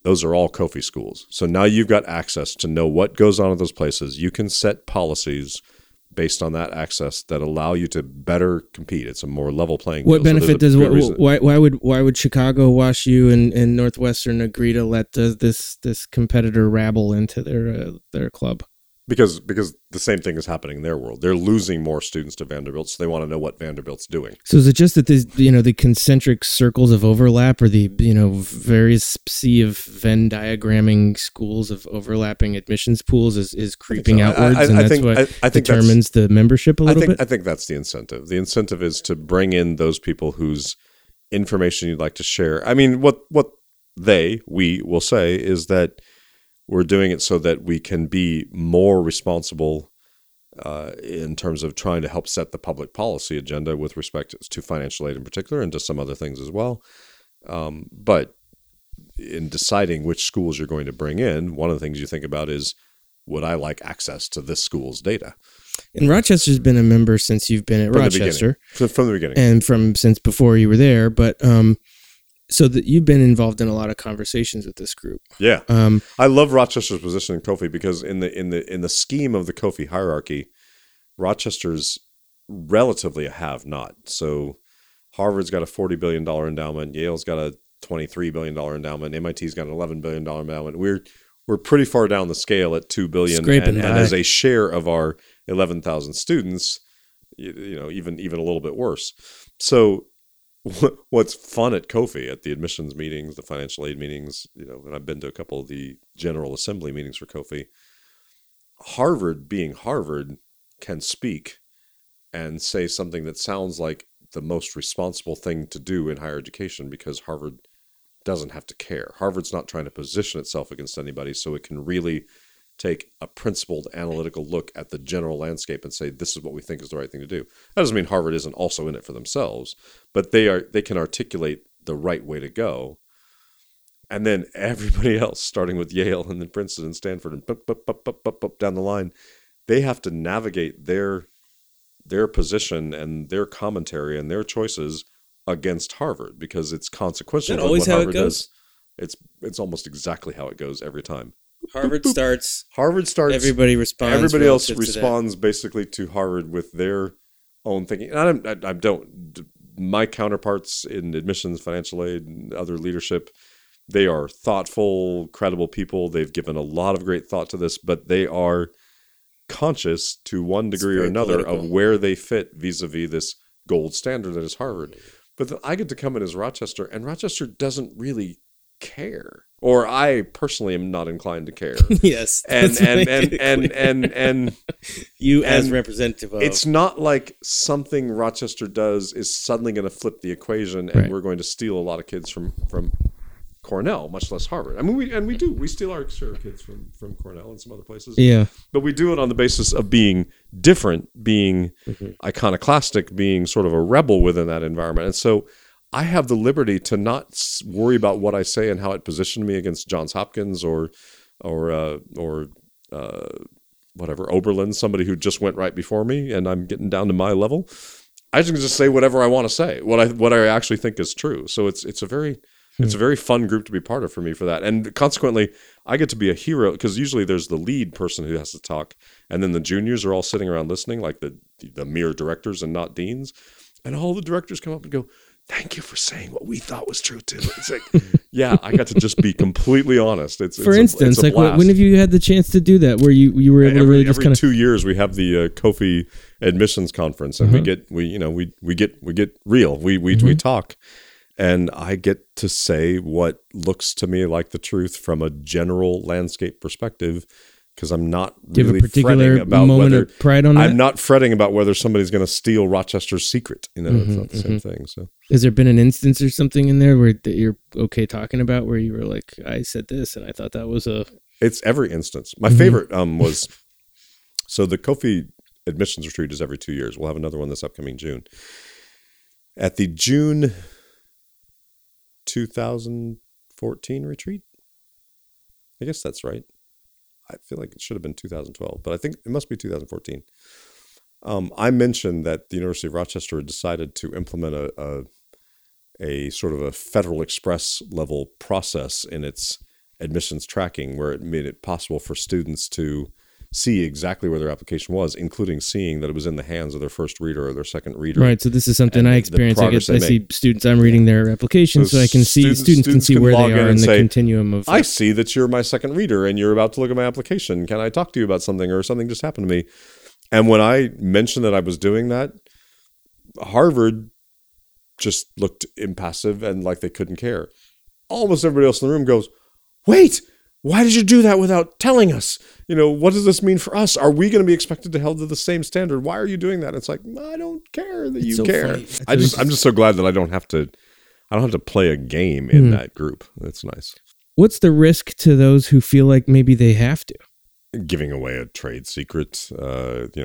Those are all COFI schools. So now you've got access to know what goes on at those places. You can set policies based on that access that allow you to better compete. It's a more level playing field. What benefit does why would Chicago, Wash U, and Northwestern agree to let this competitor rabble into their club? Because the same thing is happening in their world. They're losing more students to Vanderbilt, so they want to know what Vanderbilt's doing. So is it just that the concentric circles of overlap, or the various sea of Venn diagramming schools of overlapping admissions pools is creeping outwards, and that's what determines the membership a little bit? I think that's the incentive. The incentive is to bring in those people whose information you'd like to share. I mean, what we will say is that we're doing it so that we can be more responsible in terms of trying to help set the public policy agenda with respect to financial aid in particular and to some other things as well. But in deciding which schools you're going to bring in, one of the things you think about is, would I like access to this school's data? And Rochester's been a member since you've been at Rochester. From the beginning. And since before you were there. But so that you've been involved in a lot of conversations with this group. Yeah. I love Rochester's position in COFI because in the scheme of the COFI hierarchy, Rochester's relatively a have-not. So Harvard's got a $40 billion endowment. Yale's got a $23 billion endowment. MIT's got an $11 billion endowment. We're pretty far down the scale at $2 billion. And as a share of our 11,000 students, even a little bit worse. So what's fun at COFI, at the admissions meetings, the financial aid meetings, and I've been to a couple of the General Assembly meetings for COFI, Harvard, being Harvard, can speak and say something that sounds like the most responsible thing to do in higher education because Harvard doesn't have to care. Harvard's not trying to position itself against anybody, so it can really take a principled analytical look at the general landscape and say, this is what we think is the right thing to do. That doesn't mean Harvard isn't also in it for themselves, but they can articulate the right way to go. And then everybody else, starting with Yale and then Princeton and Stanford and down the line, they have to navigate their position and their commentary and their choices against Harvard because it's consequential. That's always how it goes. It's almost exactly how it goes every time. Harvard starts. Everybody responds. Everybody else responds basically to Harvard with their own thinking. And my counterparts in admissions, financial aid, and other leadership, they are thoughtful, credible people. They've given a lot of great thought to this, but they are conscious to one degree or another of where they fit vis-a-vis this gold standard that is Harvard. But then I get to come in as Rochester, and Rochester doesn't really care. Or I personally am not inclined to care. Yes. And you as representative of. It's not like something Rochester does is suddenly going to flip the equation and we're going to steal a lot of kids from Cornell, much less Harvard. I mean, we steal our kids from Cornell and some other places. Yeah. But we do it on the basis of being different, being iconoclastic, being sort of a rebel within that environment. And so I have the liberty to not worry about what I say and how it positioned me against Johns Hopkins or whatever, Oberlin, somebody who just went right before me and I'm getting down to my level. I can just say whatever I want to say, what I actually think is true. So it's a very fun group to be part of for me for that. And consequently, I get to be a hero because usually there's the lead person who has to talk and then the juniors are all sitting around listening, like the mere directors and not deans. And all the directors come up and go, thank you for saying what we thought was true too. It's like, yeah, I got to just be completely honest. For instance, when have you had the chance to do that? Where you were able to really just kind of 2 years we have the Coffee admissions conference, and we get real. We talk, and I get to say what looks to me like the truth from a general landscape perspective. Because I'm not really fretting about whether somebody's going to steal Rochester's secret. You know, it's not the same thing. So, has there been an instance or something in there that you're okay talking about, where you were like, "I said this, and I thought that was a"? It's every instance. My favorite was so the Coffee admissions retreat is every 2 years. We'll have another one this upcoming June. At the June 2014 retreat, I guess that's right. I feel like it should have been 2012, but I think it must be 2014. I mentioned that the University of Rochester had decided to implement a sort of a Federal Express level process in its admissions tracking, where it made it possible for students to see exactly where their application was, including seeing that it was in the hands of their first reader or their second reader. Right. So this is something I experience. I see students, I'm reading their applications, so I can see students can see where they are in the continuum of. I see that you're my second reader and you're about to look at my application. Can I talk to you about something, or something just happened to me? And when I mentioned that I was doing that, Harvard just looked impassive and like they couldn't care. Almost everybody else in the room goes, wait, why did you do that without telling us? You know, what does this mean for us? Are we going to be expected to hold to the same standard? Why are you doing that? It's like, I don't care that you care. I'm just so glad that I don't have to play a game in that group. That's nice. What's the risk to those who feel like maybe they have to? Giving away a trade secret, in other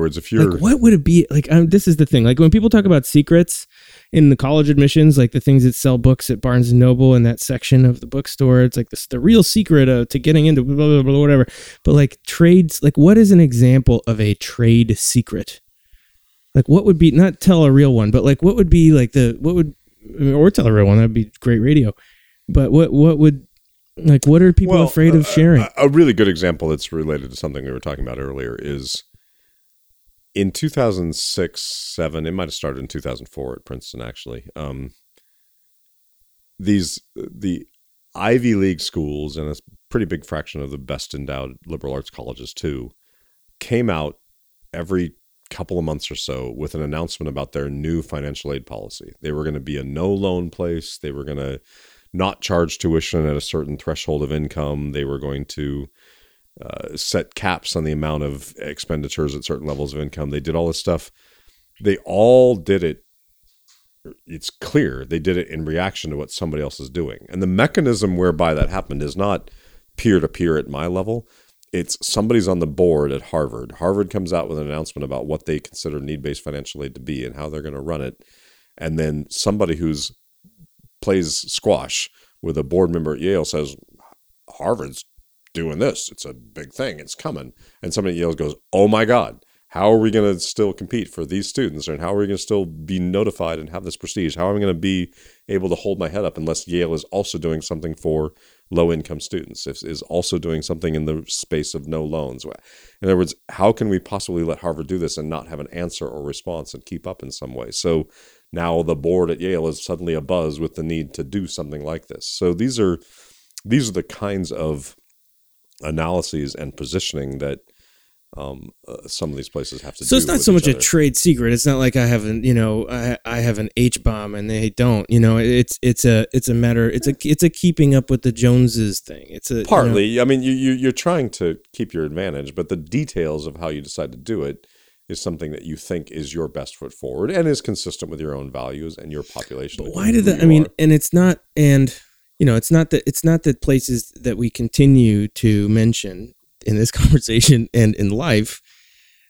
words, if you're... Like, what would it be? Like, this is the thing. Like, when people talk about secrets in the college admissions, like the things that sell books at Barnes & Noble and that section of the bookstore, it's like the real secret to getting into blah, blah, blah, whatever. But, like, trades... Like, what is an example of a trade secret? Like, what would be... Not tell a real one, but, like, what would be, like, the... What would... I mean, or tell a real one. That would be great radio. But what would... Like, what are people afraid of sharing? A really good example that's related to something we were talking about earlier is in 2006-07, it might have started in 2004 at Princeton, actually. The Ivy League schools, and a pretty big fraction of the best endowed liberal arts colleges too, came out every couple of months or so with an announcement about their new financial aid policy. They were going to be a no-loan place. They were going to not charge tuition at a certain threshold of income. They were going to set caps on the amount of expenditures at certain levels of income. They did all this stuff. They all did it. It's clear they did it in reaction to what somebody else is doing. And the mechanism whereby that happened is not peer-to-peer at my level. It's somebody's on the board at Harvard. Harvard comes out with an announcement about what they consider need-based financial aid to be and how they're going to run it. And then somebody who's plays squash with a board member at Yale says, Harvard's doing this. It's a big thing. It's coming. And somebody at Yale goes, oh my God, how are we going to still compete for these students? And how are we going to still be notified and have this prestige? How am I going to be able to hold my head up unless Yale is also doing something for low-income students, is also doing something in the space of no loans? In other words, how can we possibly let Harvard do this and not have an answer or response and keep up in some way? So now the board at Yale is suddenly abuzz with the need to do something like this. So these are the kinds of analyses and positioning that some of these places have to do. So it's not so much a trade secret. It's not like I have an H-bomb and they don't. You know, it's a keeping up with the Joneses thing. It's a partly. You know, I mean, you're trying to keep your advantage, but the details of how you decide to do it is something that you think is your best foot forward and is consistent with your own values and your population. But why did that? I mean, and it's not, and you know, it's not that places that we continue to mention in this conversation and in life,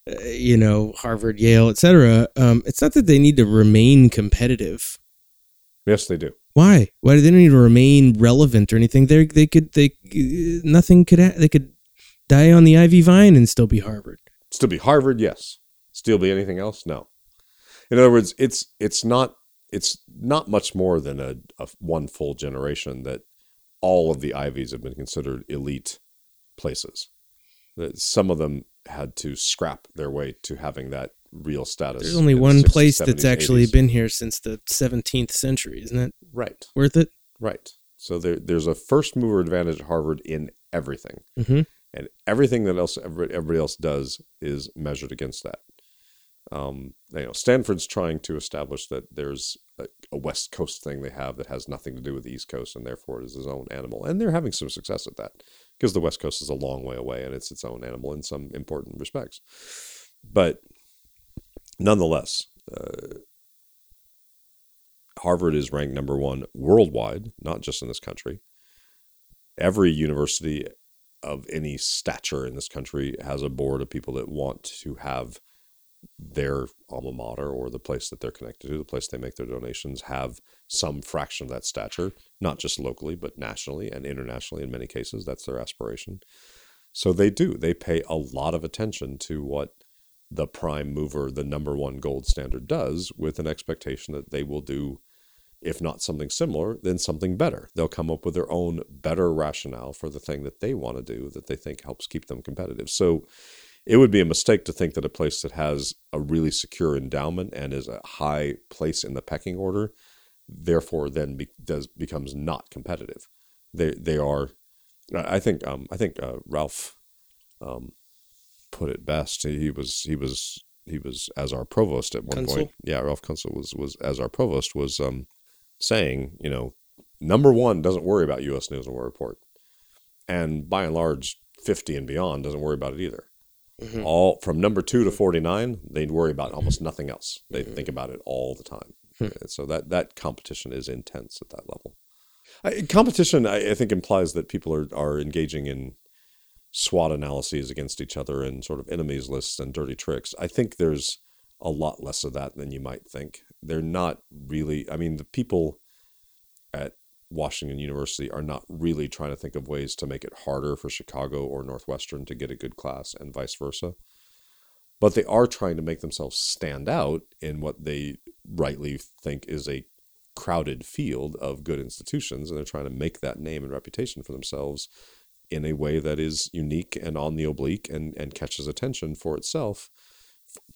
Harvard, Yale, etc. It's not that they need to remain competitive. Yes, they do. Why? Why do they need to remain relevant or anything? They could die on the Ivy Vine and still be Harvard. Still be Harvard? Yes. Still be anything else? No. In other words, it's not much more than a one full generation that all of the Ivies have been considered elite places. Some of them had to scrap their way to having that real status. There's only one place that's actually been here since the 17th century, isn't it? Right. Worth it? Right. So there's a first mover advantage at Harvard in everything. Mm-hmm. And everything that else everybody else does is measured against that. Stanford's trying to establish that there's a West Coast thing they have that has nothing to do with the East Coast, and therefore it is its own animal. And they're having some success at that because the West Coast is a long way away and it's its own animal in some important respects. But nonetheless, Harvard is ranked number one worldwide, not just in this country. Every university of any stature in this country has a board of people that want to have their alma mater or the place that they're connected to, the place they make their donations, have some fraction of that stature, not just locally, but nationally and internationally in many cases. That's their aspiration. So they do. They pay a lot of attention to what the prime mover, the number one gold standard does, with an expectation that they will do, if not something similar, then something better. They'll come up with their own better rationale for the thing that they want to do that they think helps keep them competitive. So it would be a mistake to think that a place that has a really secure endowment and is a high place in the pecking order, therefore then becomes not competitive. They are, I think Ralph put it best. He was as our provost at one point. Yeah, Ralph Kunzel was as our provost was saying, number one doesn't worry about U.S. News and World Report, and by and large, 50 and beyond doesn't worry about it either. Mm-hmm. All from number 2 to 49, they'd worry about almost nothing else. They think about it all the time. Mm-hmm. So that competition is intense at that level. Competition, I think, implies that people are engaging in SWOT analyses against each other and sort of enemies lists and dirty tricks. I think there's a lot less of that than you might think. They're not really, the people at Washington University are not really trying to think of ways to make it harder for Chicago or Northwestern to get a good class and vice versa. But they are trying to make themselves stand out in what they rightly think is a crowded field of good institutions. And they're trying to make that name and reputation for themselves in a way that is unique and on the oblique and catches attention for itself,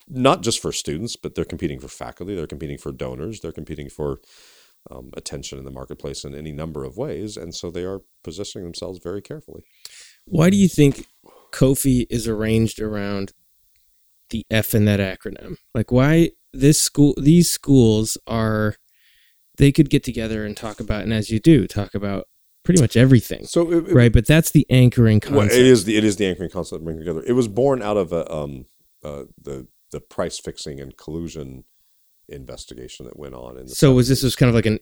not just for students, but they're competing for faculty, they're competing for donors, they're competing for attention in the marketplace in any number of ways, and so they are positioning themselves very carefully. Why do you think COFI is arranged around the F in that acronym? Like, why these schools are, they could get together and talk about, and as you do, talk about pretty much everything. So right, but that's the anchoring concept. Well, it is the anchoring concept of bringing together. It was born out of the price fixing and collusion investigation that went on in the so 70s. was kind of like an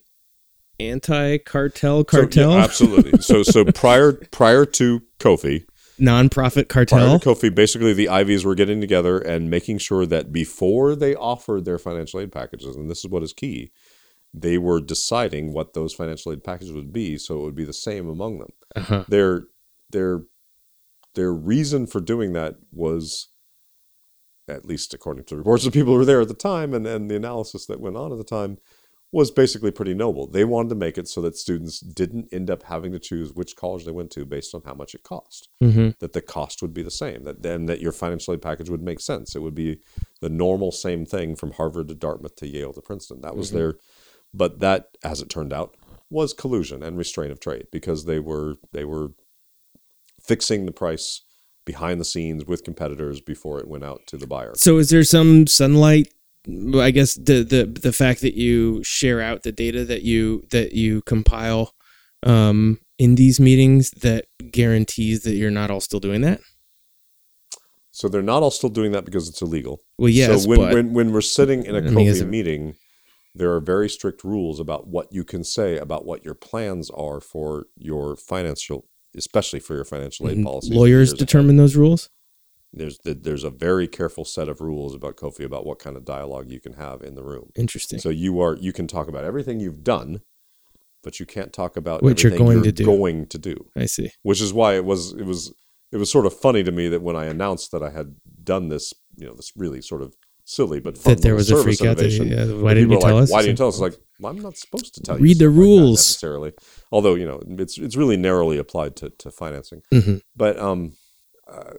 anti-cartel? So, yeah, absolutely. so prior to COFI, nonprofit cartel. Prior to COFI, basically the Ivies were getting together and making sure that before they offered their financial aid packages, and this is what is key, they were deciding what those financial aid packages would be, so it would be the same among them. Uh-huh. Their reason for doing that was, at least according to reports of people who were there at the time and the analysis that went on at the time, was basically pretty noble. They wanted to make it so that students didn't end up having to choose which college they went to based on how much it cost, mm-hmm. that the cost would be the same, that your financial aid package would make sense. It would be the normal same thing from Harvard to Dartmouth to Yale to Princeton. That was mm-hmm. their, but that, as it turned out, was collusion and restraint of trade, because they were fixing the price behind the scenes with competitors before it went out to the buyer. So is there some sunlight? I guess the fact that you share out the data that you compile in these meetings, that guarantees that you're not all still doing that? So they're not all still doing that because it's illegal. Well, yes, so when we're sitting in a COFI meeting, there are very strict rules about what you can say, about what your plans are for your financial, especially for your financial aid policy. Lawyers determine those rules? There's a very careful set of rules about COFI about what kind of dialogue you can have in the room. Interesting. So you can talk about everything you've done, but you can't talk about what you're going to do. I see. Which is why it was sort of funny to me that when I announced that I had done this, this really sort of silly but fun that there was a freak out that, why didn't you tell us? Why didn't you tell us? Like, well, I'm not supposed to tell you. Read the rules, necessarily. Although it's really narrowly applied to financing. Mm-hmm. But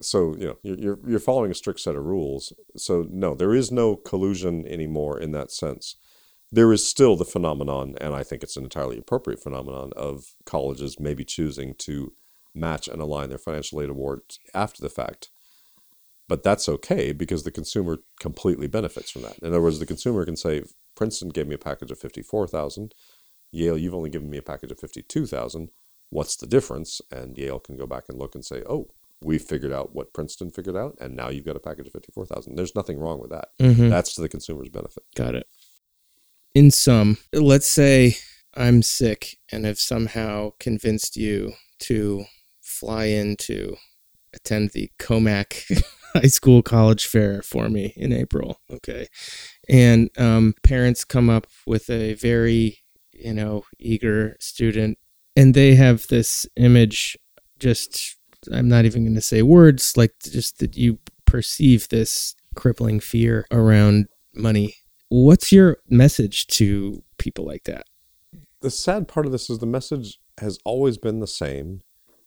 So, you know, you're following a strict set of rules. So no, there is no collusion anymore in that sense. There is still the phenomenon, and I think it's an entirely appropriate phenomenon, of colleges maybe choosing to match and align their financial aid awards after the fact. But that's okay because the consumer completely benefits from that. In other words, the consumer can say, Princeton gave me a package of $54,000. Yale, you've only given me a package of $52,000. What's the difference? And Yale can go back and look and say, oh, we figured out what Princeton figured out, and now you've got a package of $54,000. There's nothing wrong with that. Mm-hmm. That's to the consumer's benefit. Got it. In sum, let's say I'm sick and have somehow convinced you to fly in to attend the COMAC high school college fair for me in April. Okay. And parents come up with a very, eager student, and they have this image, just, I'm not even going to say words, like just that you perceive this crippling fear around money. What's your message to people like that? The sad part of this is the message has always been the same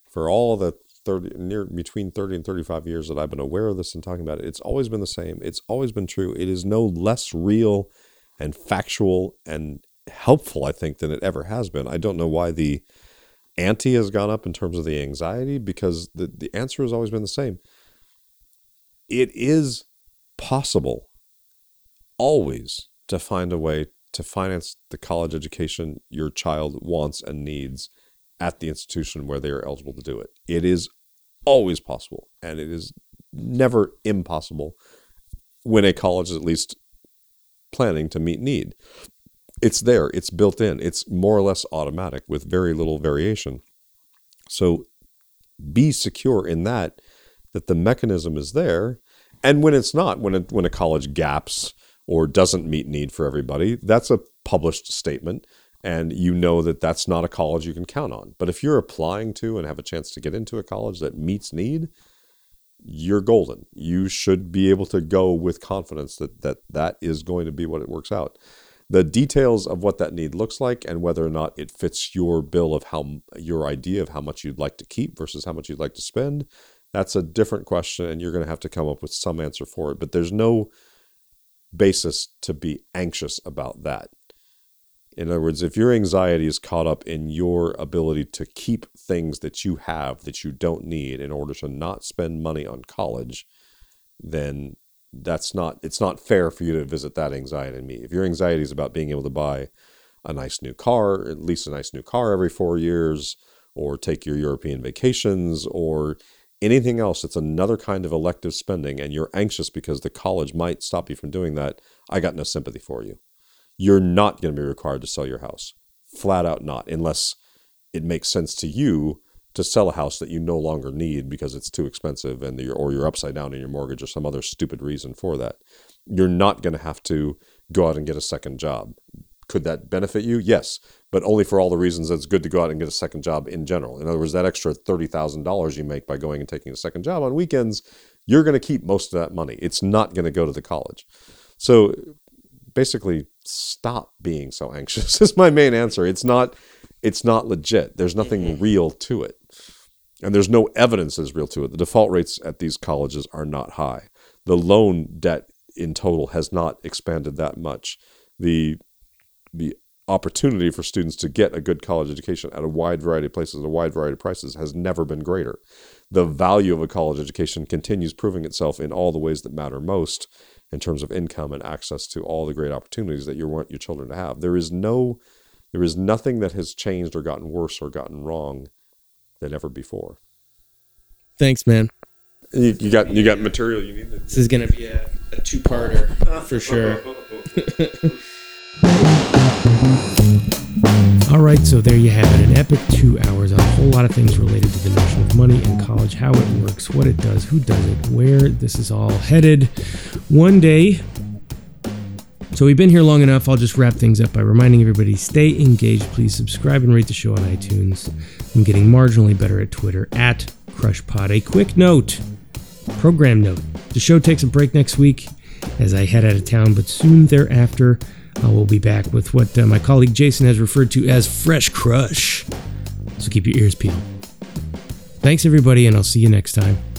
for all the 30 and 35 years that I've been aware of this and talking about it. It's always been the same. It's always been true. It is no less real and factual and helpful, I think, than it ever has been. I don't know why the ante has gone up in terms of the anxiety, because the answer has always been the same. It is possible always to find a way to finance the college education your child wants and needs at the institution where they are eligible to do it. It is always possible, and it is never impossible when a college is at least planning to meet need. It's there, it's built in, it's more or less automatic with very little variation. So be secure in that the mechanism is there, and when it's not, when a college gaps or doesn't meet need for everybody, that's a published statement, and you know that that's not a college you can count on. But if you're applying to and have a chance to get into a college that meets need, you're golden. You should be able to go with confidence that is going to be what it works out. The details of what that need looks like and whether or not it fits your bill of how your idea of how much you'd like to keep versus how much you'd like to spend, that's a different question, and you're going to have to come up with some answer for it. But there's no basis to be anxious about that. In other words, if your anxiety is caught up in your ability to keep things that you have that you don't need in order to not spend money on college, then it's not fair for you to visit that anxiety in me. If your anxiety is about being able to buy a nice new car, at least a nice new car every 4 years, or take your European vacations, or anything else, it's another kind of elective spending, and you're anxious because the college might stop you from doing that, I got no sympathy for you. You're not going to be required to sell your house. Flat out not, unless it makes sense to you to sell a house that you no longer need because it's too expensive and you're upside down in your mortgage or some other stupid reason for that. You're not going to have to go out and get a second job. Could that benefit you? Yes, but only for all the reasons that's good to go out and get a second job in general. In other words, that extra $30,000 you make by going and taking a second job on weekends, you're going to keep most of that money. It's not going to go to the college. So basically, stop being so anxious is my main answer. It's not legit. There's nothing real to it. And there's no evidence that's real to it. The default rates at these colleges are not high. The loan debt in total has not expanded that much. The opportunity for students to get a good college education at a wide variety of places, at a wide variety of prices, has never been greater. The value of a college education continues proving itself in all the ways that matter most in terms of income and access to all the great opportunities that you want your children to have. There is nothing that has changed or gotten worse or gotten wrong than ever before. Thanks, man. You got material you need. This is going to be a two-parter for sure. All right, so there you have it, an epic 2 hours on a whole lot of things related to the notion of money in college, how it works, what it does, who does it, where this is all headed one day. So we've been here long enough. I'll just wrap things up by reminding everybody, stay engaged. Please subscribe and rate the show on iTunes. I'm getting marginally better at Twitter, at CrushPod. A quick note, program note. The show takes a break next week as I head out of town, but soon thereafter, I will be back with what my colleague Jason has referred to as Fresh Crush. So keep your ears peeled. Thanks, everybody, and I'll see you next time.